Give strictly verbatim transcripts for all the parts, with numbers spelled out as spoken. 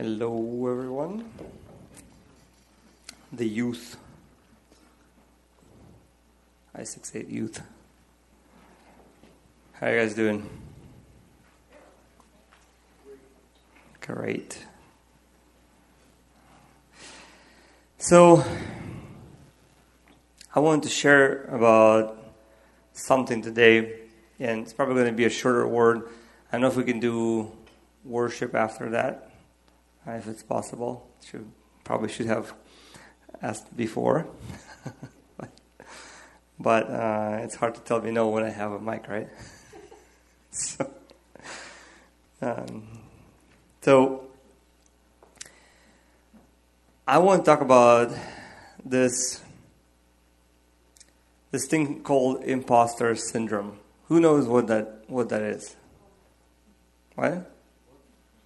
Hello, everyone. The youth. I six eight youth. How are you guys doing? Great. So, I wanted to share about something today, and it's probably going to be a shorter word. I don't know if we can do worship after that. If it's possible, should probably should have asked before, but, but uh, it's hard to tell me no when I have a mic, right? so, um, so I want to talk about this this thing called imposter syndrome. Who knows what that what that is? What?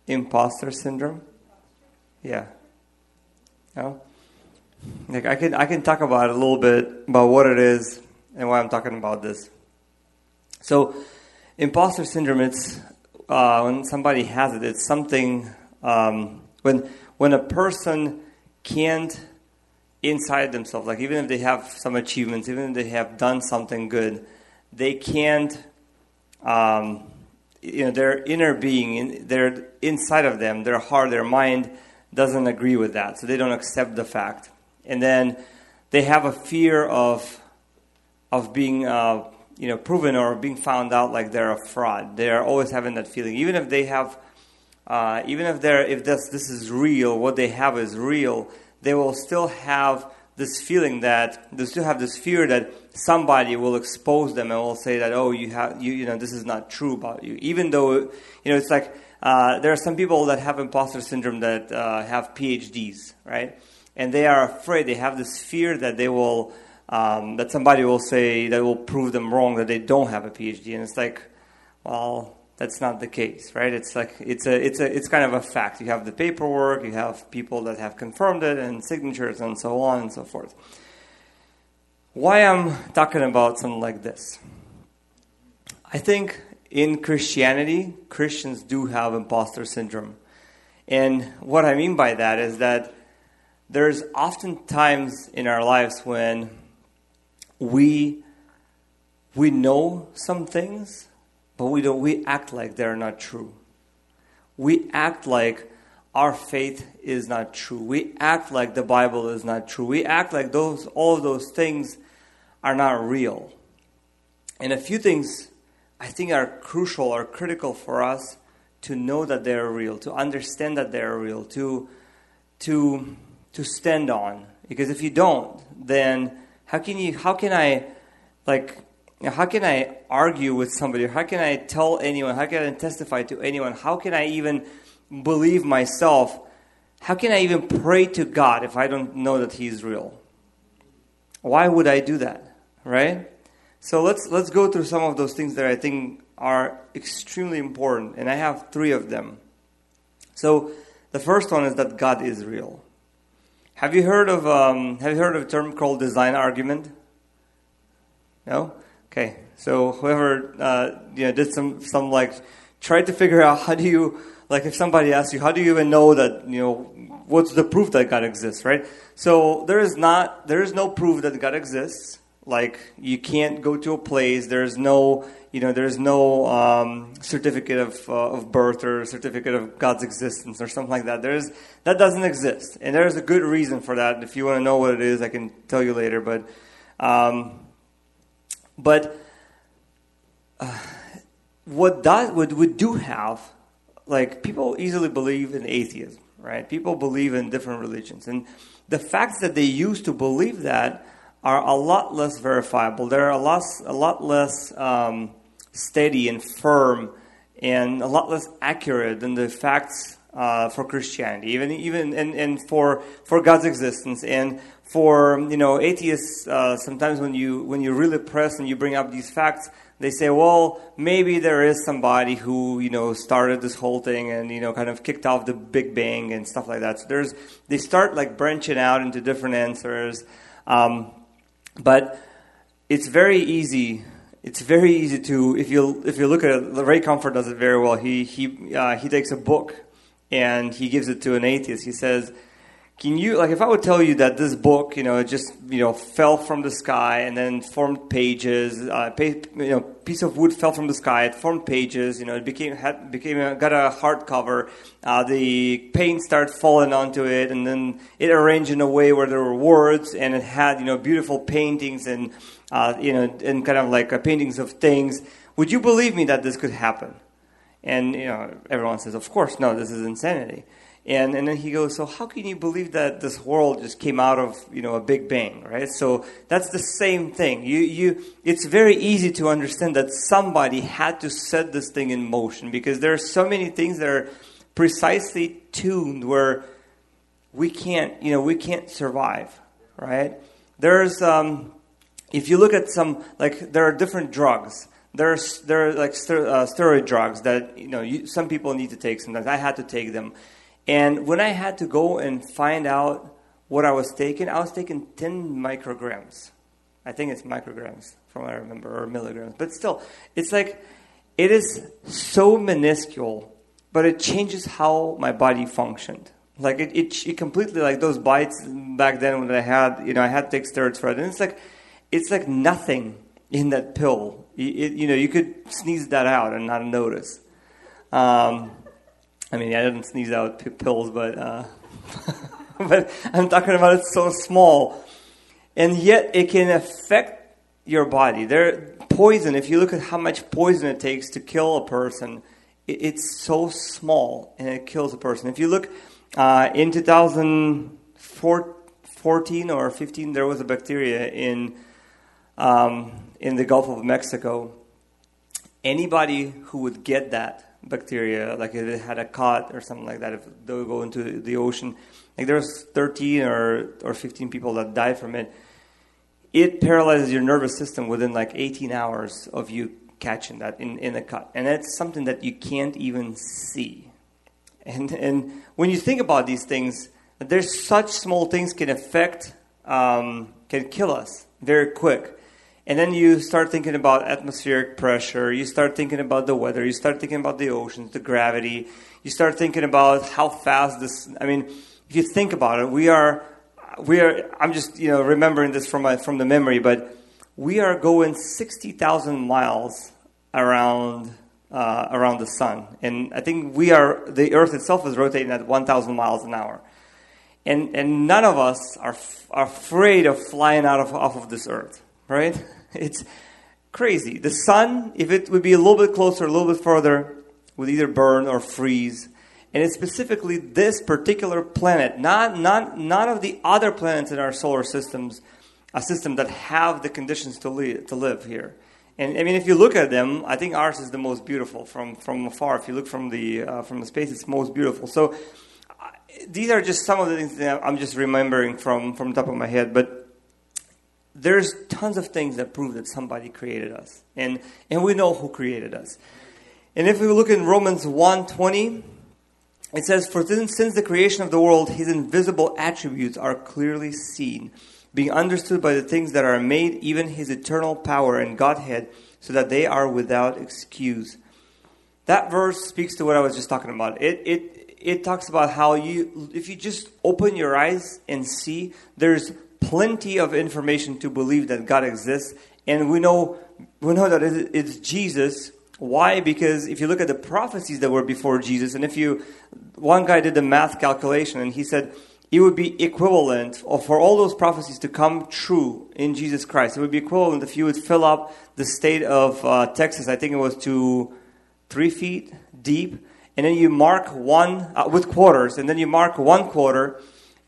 Imposter syndrome. Yeah. No? Like I can I can talk about it a little bit about what it is and why I'm talking about this. So, imposter syndrome. It's uh, when somebody has it. It's something um, when when a person can't inside themselves. Like even if they have some achievements, even if they have done something good, they can't. Um, you know, their inner being, in, their inside of them, their heart, their mind doesn't agree with that, so they don't accept the fact, and then they have a fear of of being uh, you know proven or being found out like they're a fraud. They are always having that feeling, even if they have, uh, even if they're if this this is real, what they have is real. They will still have this feeling that they still have this fear that somebody will expose them and will say that oh you have you you know this is not true about you, even though you know it's like. Uh, there are some people that have imposter syndrome that uh, have P H Ds, right? And they are afraid. They have this fear that they will, um, that somebody will say that will prove them wrong that they don't have a P H D. And it's like, well, that's not the case, right? It's like it's a, it's a, it's kind of a fact. You have the paperwork. You have people that have confirmed it and signatures and so on and so forth. Why I'm talking about something like this? I think. In Christianity, Christians do have imposter syndrome. And what I mean by that is that there's often times in our lives when we we know some things, but we don't we act like they're not true. We act like our faith is not true. We act like the Bible is not true. We act like those all of those things are not real. And a few things I think are crucial or critical for us to know that they're real, to understand that they're real, to to to stand on. Because if you don't, then how can you how can I like how can I argue with somebody? How can I tell anyone? How can I testify to anyone? How can I even believe myself? How can I even pray to God if I don't know that He's real? Why would I do that? Right? So let's let's go through some of those things that I think are extremely important, and I have three of them. So the first one is that God is real. Have you heard of um, have you heard of a term called design argument? No? Okay. So whoever uh, you know did some some like tried to figure out how do you like if somebody asks you how do you even know that you know what's the proof that God exists, right? So there is not there is no proof that God exists. Like you can't go to a place. There's no, you know, there's no um, certificate of uh, of birth or certificate of God's existence or something like that. There's that doesn't exist, and there's a good reason for that. If you want to know what it is, I can tell you later. But, um, but uh, what that what we do have, like people easily believe in atheism, right? People believe in different religions, and the facts that they use to believe that. Are a lot less verifiable. They're a lot, a lot less um, steady and firm, and a lot less accurate than the facts uh, for Christianity, even even and, and for for God's existence, and for you know atheists. Uh, sometimes when you when you really press and you bring up these facts, they say, well, maybe there is somebody who you know started this whole thing and you know kind of kicked off the Big Bang and stuff like that. So there's they start like branching out into different answers. Um, But it's very easy. It's very easy to if you if you look at it. Ray Comfort does it very well. He he uh, he takes a book and he gives it to an atheist. He says, can you, like, if I would tell you that this book, you know, it just, you know, fell from the sky and then formed pages, uh, pay, you know, piece of wood fell from the sky, it formed pages, you know, it became, had, became a, got a hardcover, uh, the paint started falling onto it, and then it arranged in a way where there were words, and it had, you know, beautiful paintings and, uh, you know, and kind of like uh, paintings of things. Would you believe me that this could happen? And, you know, everyone says, of course, no, this is insanity. And and then he goes, so how can you believe that this world just came out of, you know, a big bang, right? So that's the same thing. You you it's very easy to understand that somebody had to set this thing in motion, because there are so many things that are precisely tuned where we can't, you know, we can't survive, right? There's um, if you look at some, like, there are different drugs. There's there are like ster- uh, steroid drugs that, you know, you, some people need to take. Sometimes I had to take them. And when I had to go and find out what I was taking, I was taking ten micrograms. I think it's micrograms from what I remember, or milligrams. But still, it's like, it is so minuscule, but it changes how my body functioned. Like, it, it, it completely, like those bites back then when I had, you know, I had to take steroids for it. And it's like, it's like nothing in that pill. It, it, you know, you could sneeze that out and not notice. Um... I mean, I didn't sneeze out p- pills, but uh, but I'm talking about it's so small. And yet it can affect your body. There, poison, if you look at how much poison it takes to kill a person, it, it's so small and it kills a person. If you look uh, in two thousand fourteen or fifteen, there was a bacteria in um, in the Gulf of Mexico. Anybody who would get that bacteria, like if it had a cod or something like that, if they would go into the ocean, like there was thirteen or, or fifteen people that died from it. It paralyzes your nervous system within like eighteen hours of you catching that in, in a cut. And that's something that you can't even see. And and when you think about these things, there's such small things can affect, um, can kill us very quick. And then you start thinking about atmospheric pressure, you start thinking about the weather, you start thinking about the oceans, the gravity, you start thinking about how fast this, I mean, if you think about it, we are, we are, I'm just, you know, remembering this from my, from the memory, but we are going sixty thousand miles around, uh, around the sun. And I think we are, the earth itself is rotating at one thousand miles an hour. And, and none of us are, f- are afraid of flying out of, off of this earth. Right? It's crazy. The sun, if it would be a little bit closer, a little bit further, would either burn or freeze. And it's specifically this particular planet, not not none of the other planets in our solar systems, a system that have the conditions to live to live here. And I mean, if you look at them, I think ours is the most beautiful from from afar. If you look from the uh, from the space, it's most beautiful. So uh, these are just some of the things that I'm just remembering from from the top of my head, but. There's tons of things that prove that somebody created us. And and we know who created us. And if we look in Romans one twenty, it says, For since the creation of the world, his invisible attributes are clearly seen, being understood by the things that are made, even his eternal power and Godhead, so that they are without excuse. That verse speaks to what I was just talking about. It it it talks about how you if you just open your eyes and see, there's plenty of information to believe that God exists, and we know we know that it's Jesus. Why? Because if you look at the prophecies that were before Jesus, and if you, one guy did the math calculation, and he said it would be equivalent for all those prophecies to come true in Jesus Christ. It would be equivalent if you would fill up the state of uh, Texas. I think it was to three feet deep, and then you mark one uh, with quarters, and then you mark one quarter.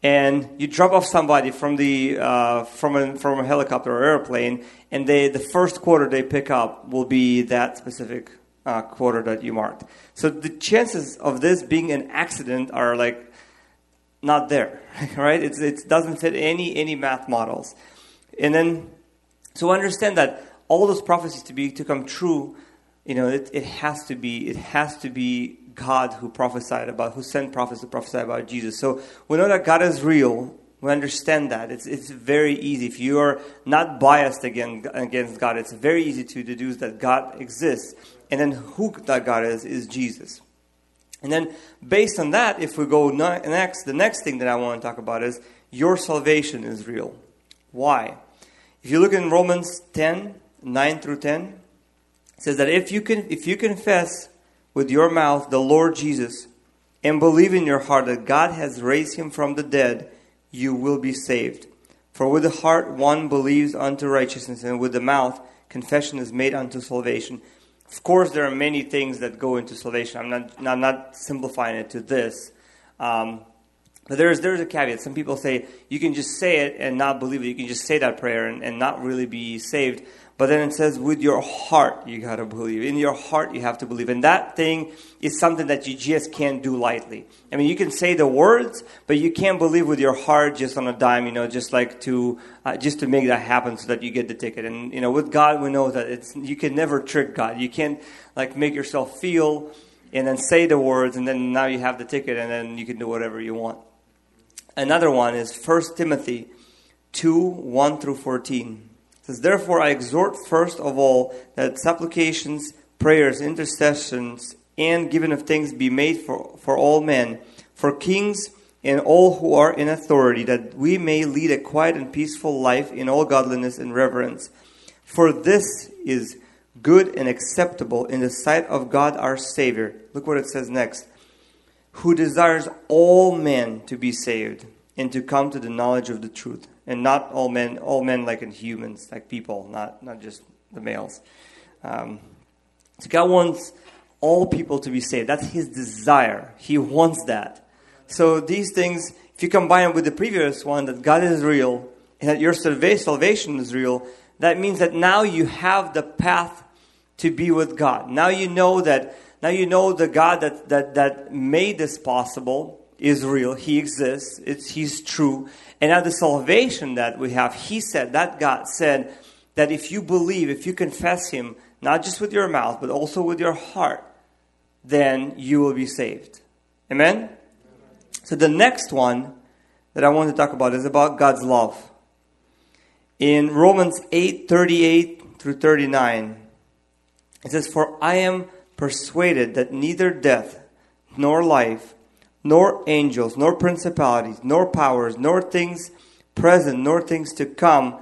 And you drop off somebody from the uh, from a from a helicopter or airplane, and they the first quarter they pick up will be that specific uh, quarter that you marked. So the chances of this being an accident are like not there, right? It's, it doesn't fit any any math models. And then, so understand that all those prophecies to be to come true, you know, it, it has to be it has to be. God who prophesied about, who sent prophets to prophesy about Jesus. So we know that God is real. We understand that. It's it's very easy. If you are not biased against, against God, it's very easy to deduce that God exists. And then who that God is, is Jesus. And then based on that, if we go next, the next thing that I want to talk about is your salvation is real. Why? If you look in Romans ten, nine through ten, it says that if you can, if you confess with your mouth the Lord Jesus and believe in your heart that God has raised him from the dead, you will be saved. For with the heart one believes unto righteousness, and with the mouth confession is made unto salvation. Of course, there are many things that go into salvation. I'm not I'm not simplifying it to this. Um, but there's there's a caveat. Some people say you can just say it and not believe it. You can just say that prayer and, and not really be saved. But then it says with your heart you got to believe. In your heart you have to believe. And that thing is something that you just can't do lightly. I mean, you can say the words, but you can't believe with your heart just on a dime, you know, just like to uh, just to make that happen so that you get the ticket. And, you know, with God we know that it's you can never trick God. You can't, like, make yourself feel and then say the words, and then now you have the ticket, and then you can do whatever you want. Another one is First Timothy two, one through fourteen. It says, therefore I exhort first of all that supplications, prayers, intercessions, and giving of things be made for, for all men, for kings and all who are in authority, that we may lead a quiet and peaceful life in all godliness and reverence. For this is good and acceptable in the sight of God our Savior. Look what it says next. Who desires all men to be saved and to come to the knowledge of the truth. And not all men, all men like in humans, like people, not not just the males. Um, so God wants all people to be saved. That's his desire. He wants that. So these things, if you combine them with the previous one, that God is real and that your salvation is real, that means that now you have the path to be with God. Now you know that, now you know the God that that, that made this possible is real. He exists. It's He's true. And now the salvation that we have, He said, that God said, that if you believe, if you confess Him, not just with your mouth, but also with your heart, then you will be saved. Amen? Amen. So the next one that I want to talk about is about God's love. In Romans eight, thirty-eight through thirty-nine, it says, for I am persuaded that neither death nor life, nor angels, nor principalities, nor powers, nor things present, nor things to come,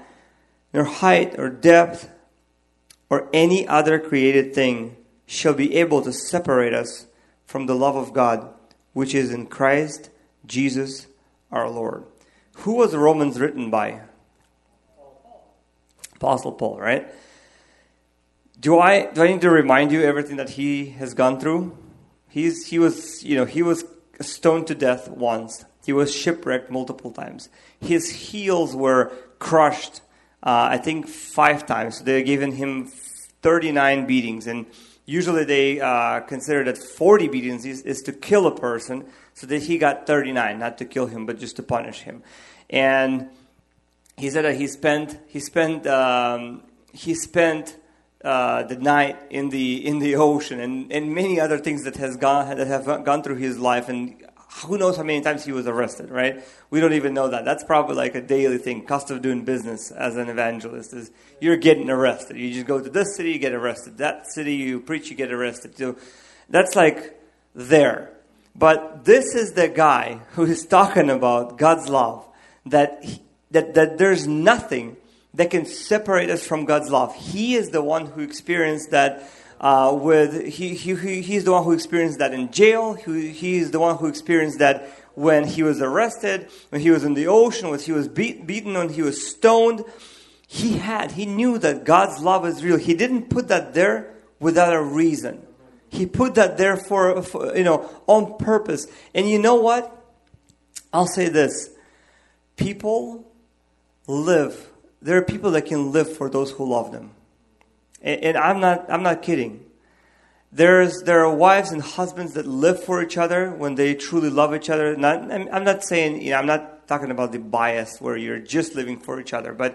nor height or depth, or any other created thing shall be able to separate us from the love of God, which is in Christ Jesus our Lord. Who was Romans written by? Apostle Paul, right? Do I do I need to remind you everything that he has gone through? He's he was you know he was stoned to death once. He was shipwrecked multiple times. His heels were crushed, uh, I think, five times. They gave him thirty-nine beatings. And usually they uh, consider that forty beatings is, is to kill a person. So that he got thirty-nine, not to kill him, but just to punish him. And he said that he spent he spent um, he spent Uh, the night in the in the ocean, and, and many other things that has gone that have gone through his life, and who knows how many times he was arrested. Right? We don't even know that. That's probably like a daily thing. Cost of doing business as an evangelist is you're getting arrested. You just go to this city, you get arrested. That city, you preach, you get arrested. So that's like there. But this is the guy who is talking about God's love. That he, that that there's nothing that can separate us from God's love. He is the one who experienced that uh, with, he, he, he, he's the one who experienced that in jail. He, he is the one who experienced that when he was arrested, when he was in the ocean, when he was beat, beaten, when he was stoned. He had, he knew that God's love is real. He didn't put that there without a reason. He put that there for, for you know, on purpose. And you know what? I'll say this. People live There are people that can live for those who love them, and, and I'm not. I'm not kidding. There's there are wives and husbands that live for each other when they truly love each other. Not, I'm not saying. You know, I'm not talking about the bias where you're just living for each other. But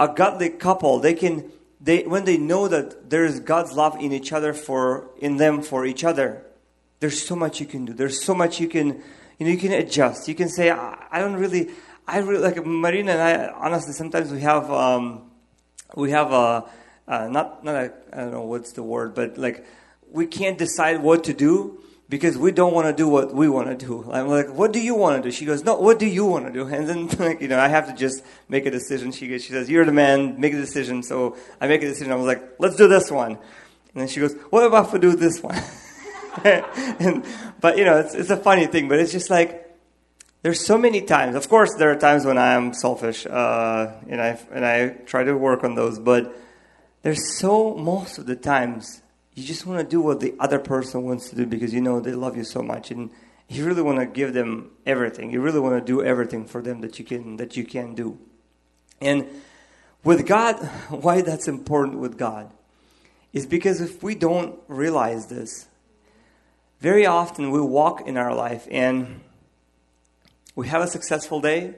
a godly couple, they can. They when they know that there is God's love in each other for in them for each other. There's so much you can do. There's so much you can. You know, you can adjust. You can say, I, I don't really. I really like Marina and I. Honestly, sometimes we have um, we have a uh, not not a, I don't know what's the word, but like we can't decide what to do. because we don't want to do what we want to do. I'm like, what do you want to do? She goes, no, what do you want to do? And then, like, you know, I have to just make a decision. She goes, she says, you're the man, make a decision. So I make a decision. I was like, let's do this one. And then she goes, what about if we do this one? and, but, you know, it's, it's a funny thing. But it's just like, there's so many times. Of course, there are times when I am selfish, uh, and I and I try to work on those. But there's so most of the times you just want to do what the other person wants to do because you know they love you so much, and you really want to give them everything. You really want to do everything for them that you can that you can do. And with God, why that's important with God is because if we don't realize this, very often we walk in our life and we have a successful day,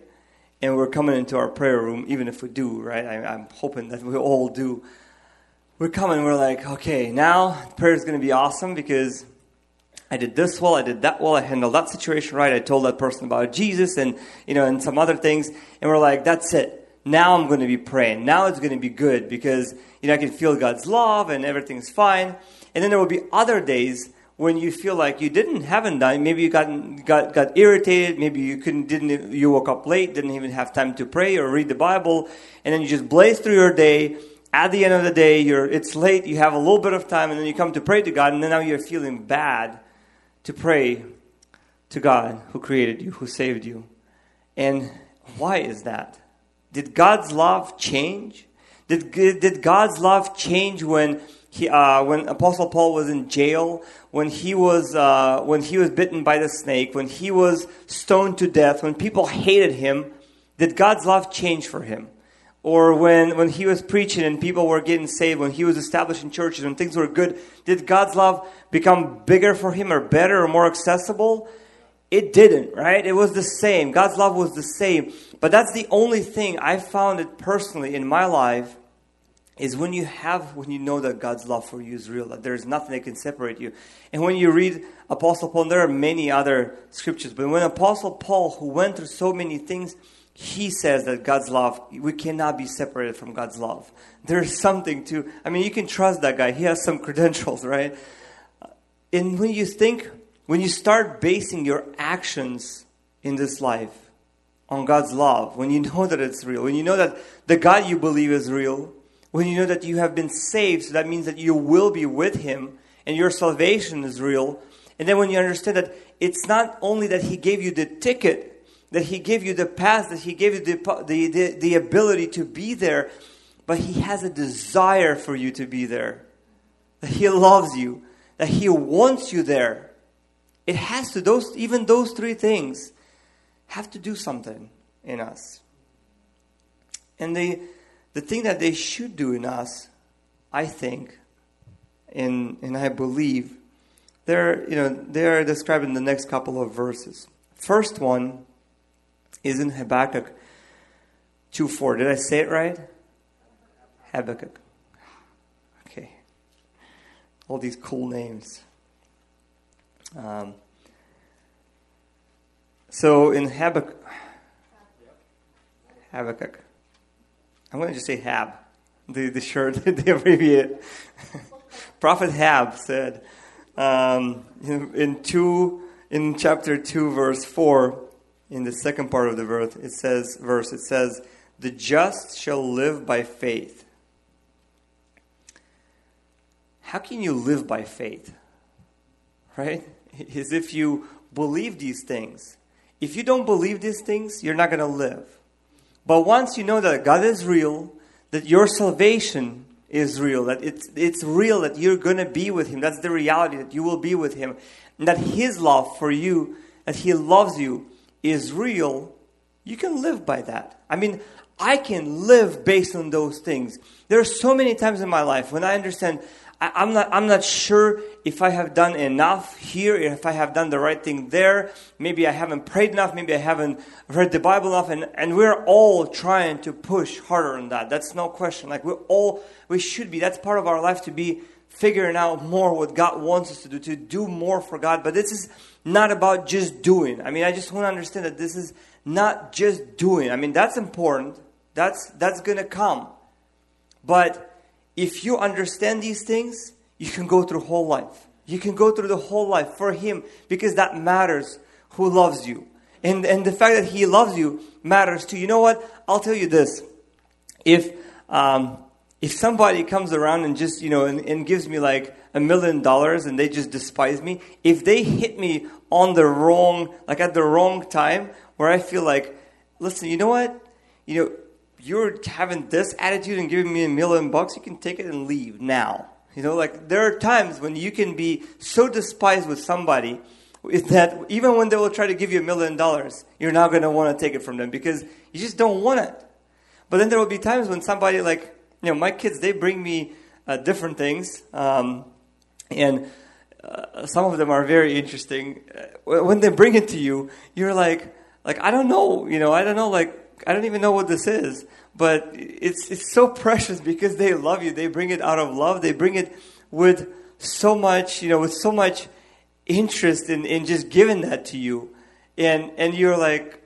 and we're coming into our prayer room, even if we do, right? I, I'm hoping that we all do. We're coming, we're like, okay, now prayer is going to be awesome because I did this well, I did that well, I handled that situation right, I told that person about Jesus and, you know, and some other things, and we're like, that's it. Now I'm going to be praying. Now it's going to be good because, you know, I can feel God's love and everything's fine. And then there will be other days when you feel like you didn't, haven't done, maybe you got got got irritated, maybe you couldn't, didn't, you woke up late, didn't even have time to pray or read the Bible, and then you just blaze through your day. At the end of the day, you're it's late, you have a little bit of time, and then you come to pray to God, and then now you're feeling bad to pray to God who created you, who saved you. And why is that? Did God's love change? Did did God's love change when? He, uh, when Apostle Paul was in jail, when he was uh, when he was bitten by the snake, when he was stoned to death, when people hated him, did God's love change for him? Or when, when he was preaching and people were getting saved, when he was establishing churches and things were good, did God's love become bigger for him or better or more accessible? It didn't, right? It was the same. God's love was the same. But that's the only thing I found it personally in my life is when you have, when you know that God's love for you is real, that there is nothing that can separate you. And when you read Apostle Paul, and there are many other scriptures, but when Apostle Paul, who went through so many things, he says that God's love, we cannot be separated from God's love. There's something to, I mean, you can trust that guy. He has some credentials, right? And when you think, when you start basing your actions in this life on God's love, when you know that it's real, when you know that the God you believe is real, when you know that you have been saved, so that means that you will be with him and your salvation is real. And then when you understand that it's not only that he gave you the ticket, that he gave you the pass, that he gave you the, the, the, the ability to be there, but he has a desire for you to be there. That he loves you, that he wants you there. It has to, those even those three things have to do something in us. And they... The thing that they should do in us, I think, and and I believe, they're you know they're described in the next couple of verses. First one is in Habakkuk two four. Did I say it right? Habakkuk. Okay. All these cool names. Um, so in Habakkuk, Habakkuk. I'm going to just say Hab, the, the shirt, the abbreviate. Prophet Hab said um, in, in two, in chapter two, verse four, in the second part of the verse, it says, verse, it says, "The just shall live by faith." How can you live by faith? Right? As if you believe these things. If you don't believe these things, you're not going to live. But once you know that God is real, that your salvation is real, that it's it's real, that you're going to be with him, that's the reality, that you will be with him, and that his love for you, that he loves you, is real, you can live by that. I mean, I can live based on those things. There are so many times in my life when I understand I, I'm not I'm not sure if I have done enough here, if I have done the right thing there. Maybe I haven't prayed enough, maybe I haven't read the Bible enough, and, and we're all trying to push harder on that. That's no question. Like we're all we should be. That's part of our life to be figuring out more what God wants us to do, to do more for God. But this is not about just doing. I mean, I just want to understand that this is not just doing. I mean, that's important. That's that's gonna come. But if you understand these things, you can go through whole life. You can go through the whole life for Him, because that matters, who loves you. And and the fact that He loves you matters too. You know what? I'll tell you this. If um, if somebody comes around and just, you know, and, and gives me like a million dollars and they just despise me, if they hit me on the wrong, like at the wrong time, where I feel like, listen, you know what? You know, you're having this attitude and giving me a million bucks, you can take it and leave now. You know, like there are times when you can be so despised with somebody that even when they will try to give you a million dollars, you're not going to want to take it from them because you just don't want it. But then there will be times when somebody, like, you know, my kids, they bring me uh, different things. Um, and uh, some of them are very interesting. Uh, when they bring it to you, you're like, like, I don't know, you know, I don't know, like, I don't even know what this is. But it's it's so precious because they love you. They bring it out of love. They bring it with so much, you know, with so much interest in, in just giving that to you. And and you're like,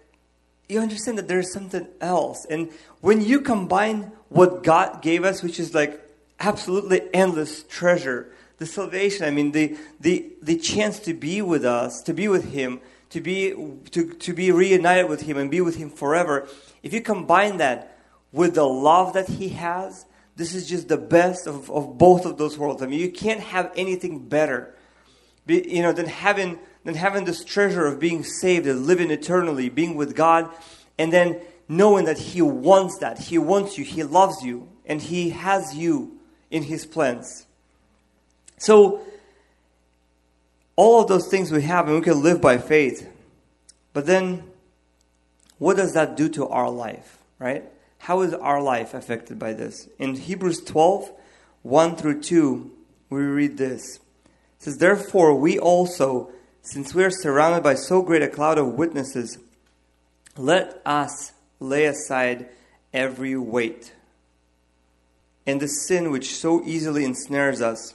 you understand that there's something else. And when you combine what God gave us, which is like absolutely endless treasure, the salvation, I mean, the the the chance to be with us, to be with Him, to be to, to be reunited with Him and be with Him forever. If you combine that with the love that He has, this is just the best of, of both of those worlds. I mean, you can't have anything better, be, you know, than having than having this treasure of being saved and living eternally, being with God, and then knowing that He wants that. He wants you. He loves you. And He has you in His plans. So, all of those things we have, and we can live by faith. But then, what does that do to our life, right? How is our life affected by this? In Hebrews twelve, one through two, we read this. It says, "Therefore we also, since we are surrounded by so great a cloud of witnesses, let us lay aside every weight and the sin which so easily ensnares us."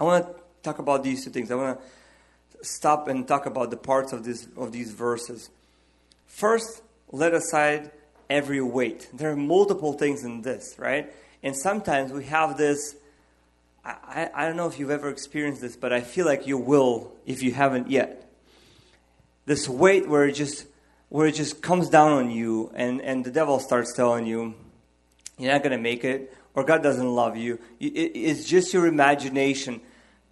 I want to talk about these two things. I want to stop and talk about the parts of this of these verses. First, let aside every weight. There are multiple things in this, right? And sometimes we have this, I, I don't know if you've ever experienced this, but I feel like you will if you haven't yet. This weight where it just where it just comes down on you, and, and the devil starts telling you, you're not going to make it, or God doesn't love you. It, it's just your imagination.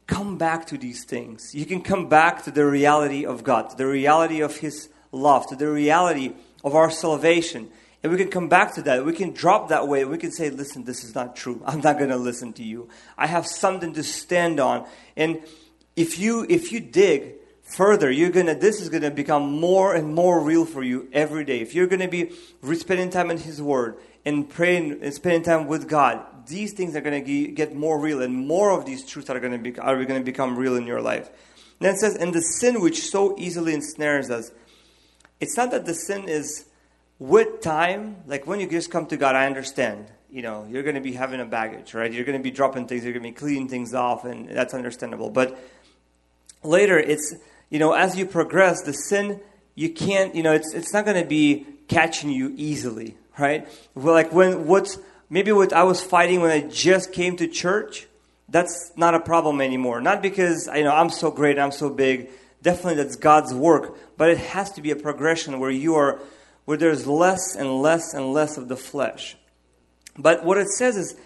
Come back to these things. You can come back to the reality of God, to the reality of His love, to the reality of our salvation. And we can come back to that. We can drop that way. We can say, listen, this is not true. I'm not going to listen to you. I have something to stand on. And if you if you dig further, you're gonna. this is going to become more and more real for you every day. If you're going to be spending time in His Word and praying and spending time with God, these things are going to get more real. And more of these truths are going to be, are going to become real in your life. And then it says, and the sin which so easily ensnares us. It's not that the sin is with time, like when you just come to God, I understand, you know, you're going to be having a baggage, right? You're going to be dropping things, you're going to be cleaning things off, and that's understandable. But later, it's, you know, as you progress, the sin, you can't, you know, it's it's not going to be catching you easily, right? Well, like when, what's, maybe what I was fighting when I just came to church, that's not a problem anymore. Not because, you know, I'm so great, I'm so big. Definitely that's God's work, but it has to be a progression where you are, where there's less and less and less of the flesh. But what it says is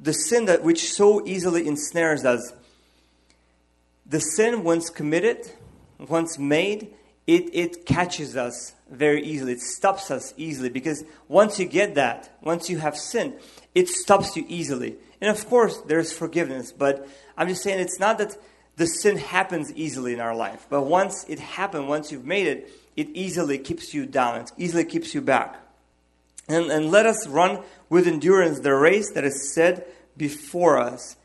the sin that which so easily ensnares us. The sin, once committed, once made, it, it catches us very easily. It stops us easily, because once you get that, once you have sinned, it stops you easily. And of course, there's forgiveness, but I'm just saying it's not that the sin happens easily in our life. But once it happened, once you've made it, it easily keeps you down. It easily keeps you back. And, and let us run with endurance the race that is set before us.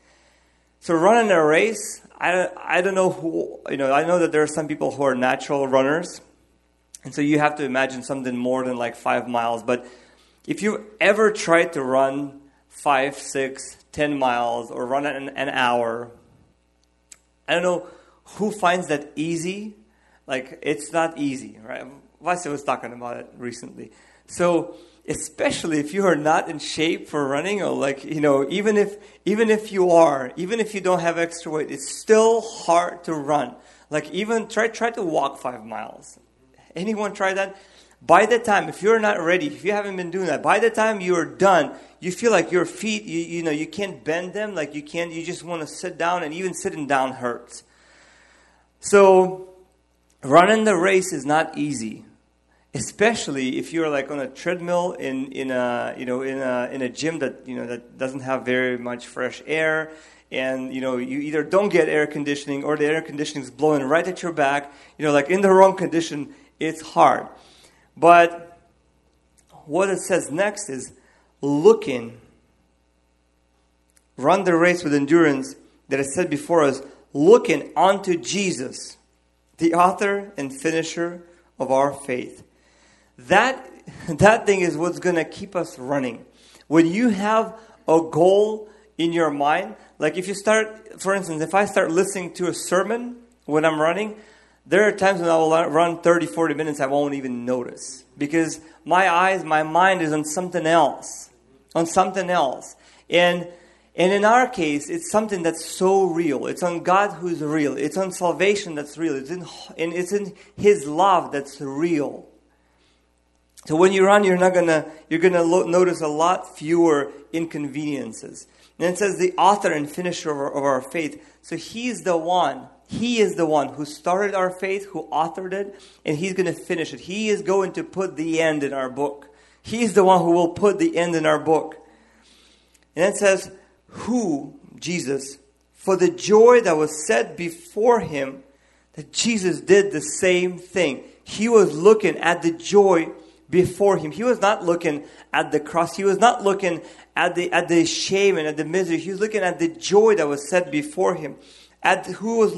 So running a race, I, I don't know who, you know, I know that there are some people who are natural runners. And so you have to imagine something more than like five miles. But if you ever tried to run five, six, ten miles or run an, an hour, I don't know who finds that easy. Like, it's not easy, right? Vasya was talking about it recently. So especially if you are not in shape for running, or like, you know, even if even if you are, even if you don't have extra weight, it's still hard to run. Like even try try to walk five miles. Anyone try that? By the time, if you're not ready, if you haven't been doing that, by the time you're done, you feel like your feet, you, you know, you can't bend them. Like you can't, you just want to sit down, and even sitting down hurts. So running the race is not easy, especially if you're like on a treadmill in, in a, you know, in a, in a gym that, you know, that doesn't have very much fresh air. And, you know, you either don't get air conditioning, or the air conditioning is blowing right at your back, you know, like in the wrong condition, it's hard. But what it says next is, looking, run the race with endurance that is set before us, looking unto Jesus, the author and finisher of our faith. That, that thing is what's going to keep us running. When you have a goal in your mind, like if you start, for instance, if I start listening to a sermon when I'm running, there are times when I will run thirty, forty minutes, I won't even notice. Because my eyes, my mind is on something else. On something else. And and in our case, it's something that's so real. It's on God who's real. It's on salvation that's real. It's in, and it's in His love that's real. So when you run, you're not gonna you're gonna lo- notice a lot fewer inconveniences. And it says the author and finisher of our, of our faith. So He's the one. He is the one who started our faith, who authored it, and He's going to finish it. He is going to put the end in our book. He's the one who will put the end in our book. And it says, who, Jesus, for the joy that was set before Him, that Jesus did the same thing. He was looking at the joy before Him. He was not looking at the cross. He was not looking at the, at the shame and at the misery. He was looking at the joy that was set before Him. At who was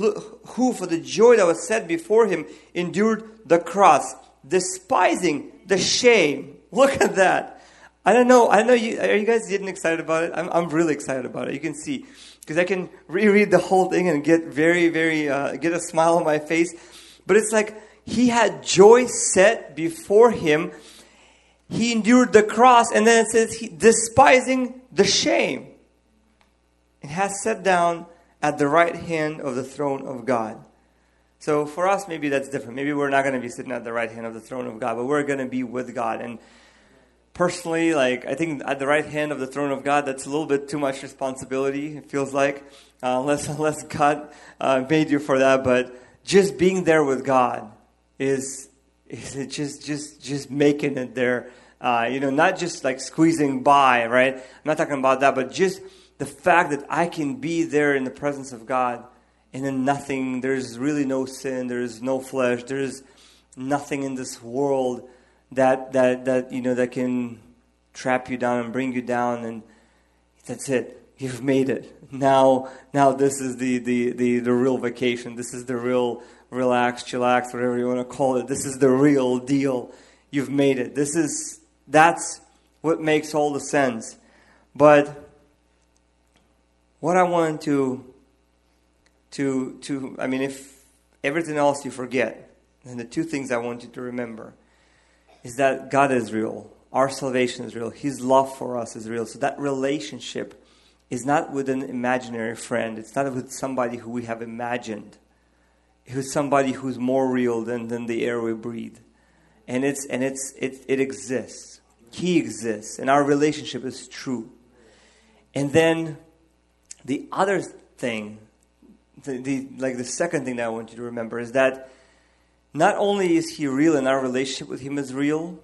who for the joy that was set before Him endured the cross, despising the shame. Look at that! I don't know. I know you are you guys getting excited about it? I'm I'm really excited about it. You can see, because I can reread the whole thing and get very very uh, get a smile on my face. But it's like He had joy set before Him. He endured the cross, and then it says, he, despising the shame, and has sat down at the right hand of the throne of God. So for us, maybe that's different. Maybe we're not going to be sitting at the right hand of the throne of God, but we're going to be with God. And personally, like I think at the right hand of the throne of God, that's a little bit too much responsibility, it feels like, uh, unless unless God uh, made you for that. But just being there with God is is it just just just making it there. Uh, you know, not just like squeezing by, right? I'm not talking about that, but just the fact that I can be there in the presence of God, and then nothing, there's really no sin, there's no flesh, there's nothing in this world that that that you know that can trap you down and bring you down, and that's it. You've made it. Now now this is the the, the, the real vacation. This is the real relax, chillax, whatever you want to call it. This is the real deal. You've made it. This is that's what makes all the sense. But what I wanted to, to, to, I mean, if everything else you forget, and the two things I want you to remember is that God is real. Our salvation is real. His love for us is real. So that relationship is not with an imaginary friend. It's not with somebody who we have imagined. It's with somebody who's more real than, than the air we breathe. And it's, and it's, it, it exists. He exists. And our relationship is true. And then the other thing, the, the like the second thing that I want you to remember is that not only is He real and our relationship with Him is real,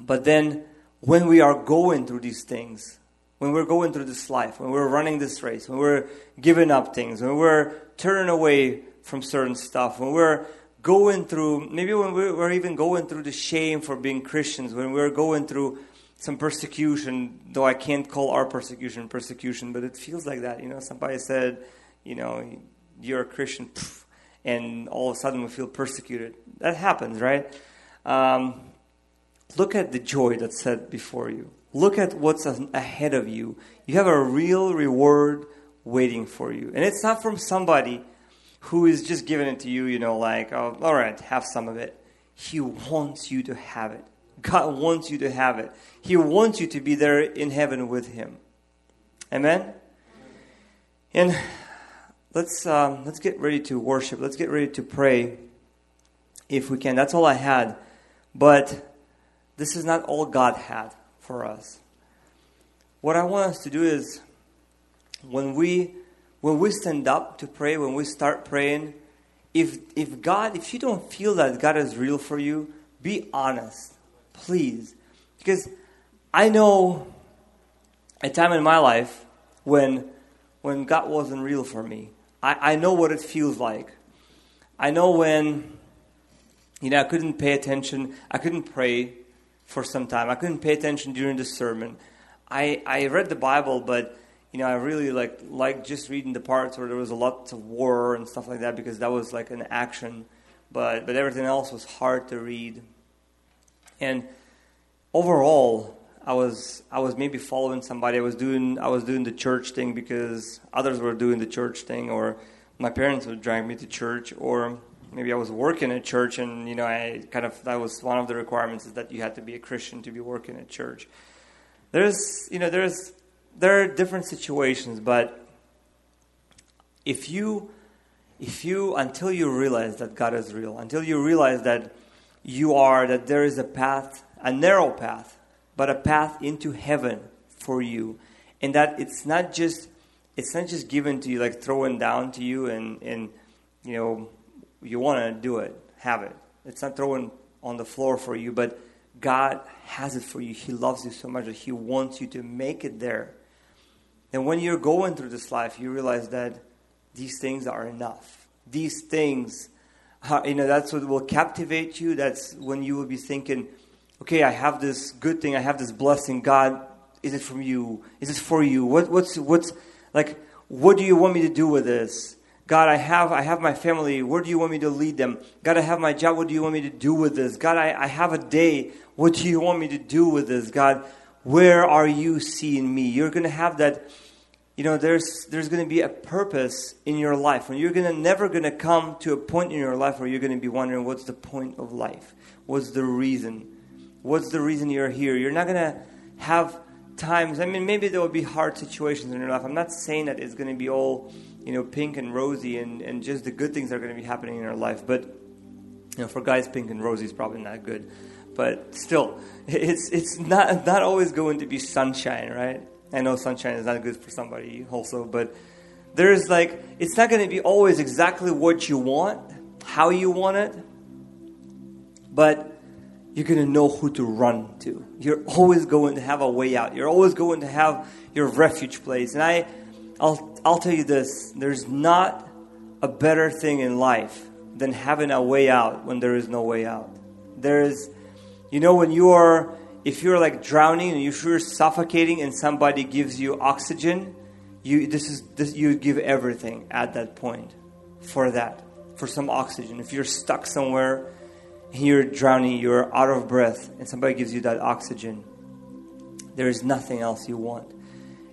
but then when we are going through these things, when we're going through this life, when we're running this race, when we're giving up things, when we're turning away from certain stuff, when we're going through, maybe when we're even going through the shame for being Christians, when we're going through some persecution, though I can't call our persecution persecution, but it feels like that. You know, somebody said, you know, you're a Christian, and all of a sudden we feel persecuted. That happens, right? Um, look at the joy that's set before you. Look at what's ahead of you. You have a real reward waiting for you. And it's not from somebody who is just giving it to you, you know, like, oh, all right, have some of it. He wants you to have it. God wants you to have it. He wants you to be there in heaven with Him. Amen? And let's um, let's get ready to worship. Let's get ready to pray if we can. That's all I had. But this is not all God had for us. What I want us to do is when we when we stand up to pray, when we start praying, if if God, if you don't feel that God is real for you, be honest, please. Because I know a time in my life when when God wasn't real for me. I, I know what it feels like. I know when, you know, I couldn't pay attention. I couldn't pray for some time. I couldn't pay attention during the sermon. I, I read the Bible, but, you know, I really like like just reading the parts where there was a lot of war and stuff like that because that was like an action. But but everything else was hard to read. And overall, I was I was maybe following somebody. I was doing I was doing the church thing because others were doing the church thing, or my parents would drag me to church, or maybe I was working at church, and you know I kind of that was one of the requirements is that you had to be a Christian to be working at church. There's you know there's there are different situations, but if you If you, until you realize that God is real, until you realize that you are, that there is a path, a narrow path, but a path into heaven for you, and that it's not just, it's not just given to you, like thrown down to you, and, and you know, you want to do it, have it. It's not thrown on the floor for you, but God has it for you. He loves you so much that He wants you to make it there. And when you're going through this life, you realize that these things are enough. These things, are, you know, that's what will captivate you. That's when you will be thinking, okay, I have this good thing. I have this blessing. God, is it from you? Is it for you? What, what's, what's, like, what do you want me to do with this? God, I have, I have my family. Where do you want me to lead them? God, I have my job. What do you want me to do with this? God, I, I have a day. What do you want me to do with this? God, where are you seeing me? You're going to have that. You know, there's there's going to be a purpose in your life. When you're going to never going to come to a point in your life where you're going to be wondering, what's the point of life? What's the reason? What's the reason you're here? You're not going to have times. I mean, maybe there will be hard situations in your life. I'm not saying that it's going to be all, you know, pink and rosy and, and just the good things are going to be happening in your life. But, you know, for guys, pink and rosy is probably not good. But still, it's it's not not always going to be sunshine, right? I know sunshine is not good for somebody also, but there's like, it's not going to be always exactly what you want, how you want it, but you're going to know who to run to. You're always going to have a way out. You're always going to have your refuge place. And I, I'll, I'll tell you this, there's not a better thing in life than having a way out when there is no way out. There is, you know, when you are... If you're like drowning and you're suffocating and somebody gives you oxygen, you this is this, you give everything at that point for that, for some oxygen. If you're stuck somewhere and you're drowning, you're out of breath, and somebody gives you that oxygen, there is nothing else you want.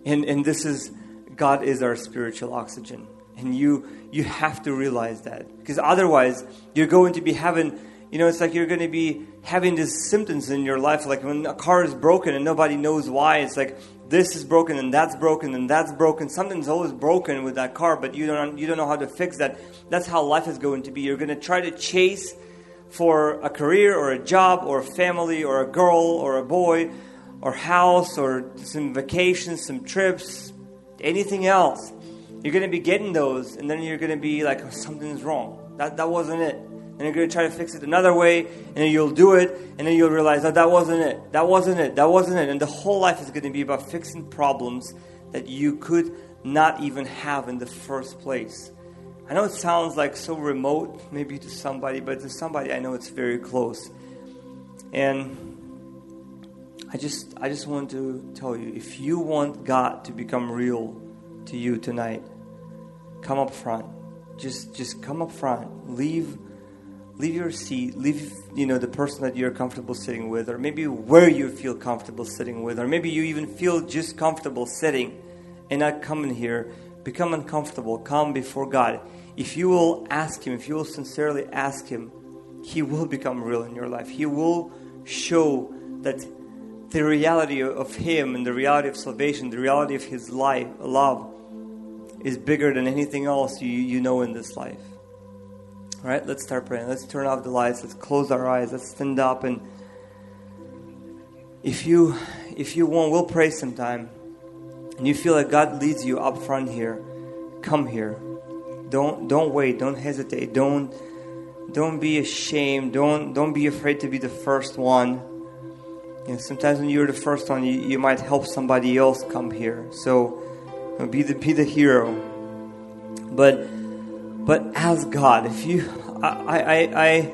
And and this is, God is our spiritual oxygen. And you you have to realize that. Because otherwise, you're going to be having... You know, it's like you're going to be having these symptoms in your life. Like when a car is broken and nobody knows why. It's like this is broken and that's broken and that's broken. Something's always broken with that car, but you don't you don't know how to fix that. That's how life is going to be. You're going to try to chase for a career or a job or a family or a girl or a boy or house or some vacations, some trips, anything else. You're going to be getting those, and then you're going to be like, oh, something's wrong. That that wasn't it. And you're going to try to fix it another way, and then you'll do it, and then you'll realize that that wasn't it, that wasn't it, that wasn't it. And the whole life is going to be about fixing problems that you could not even have in the first place. I know it sounds like so remote, maybe to somebody, but to somebody I know it's very close. And I just, I just want to tell you, if you want God to become real to you tonight, come up front. Just, just come up front. Leave. Leave your seat, leave, you know, the person that you're comfortable sitting with, or maybe where you feel comfortable sitting with, or maybe you even feel just comfortable sitting and not coming here. Become uncomfortable. Come before God. If you will ask Him, if you will sincerely ask Him, He will become real in your life. He will show that the reality of Him and the reality of salvation, the reality of His life, love, is bigger than anything else you, you know in this life. All right, let's start praying. Let's turn off the lights. Let's close our eyes. Let's stand up. And if you, if you want, we'll pray sometime. And you feel like God leads you up front here, come here. Don't don't wait. Don't hesitate. Don't don't be ashamed. Don't don't be afraid to be the first one. You know, sometimes when you're the first one, you, you might help somebody else come here. So you know, be the be the hero. But but ask God. If you, I, I, I, I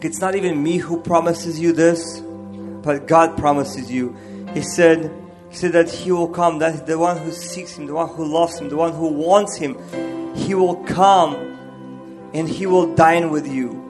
it's not even me who promises you this, but God promises you. He said. He said that He will come, that the one who seeks Him, the one who loves Him, the one who wants Him, He will come and He will dine with you.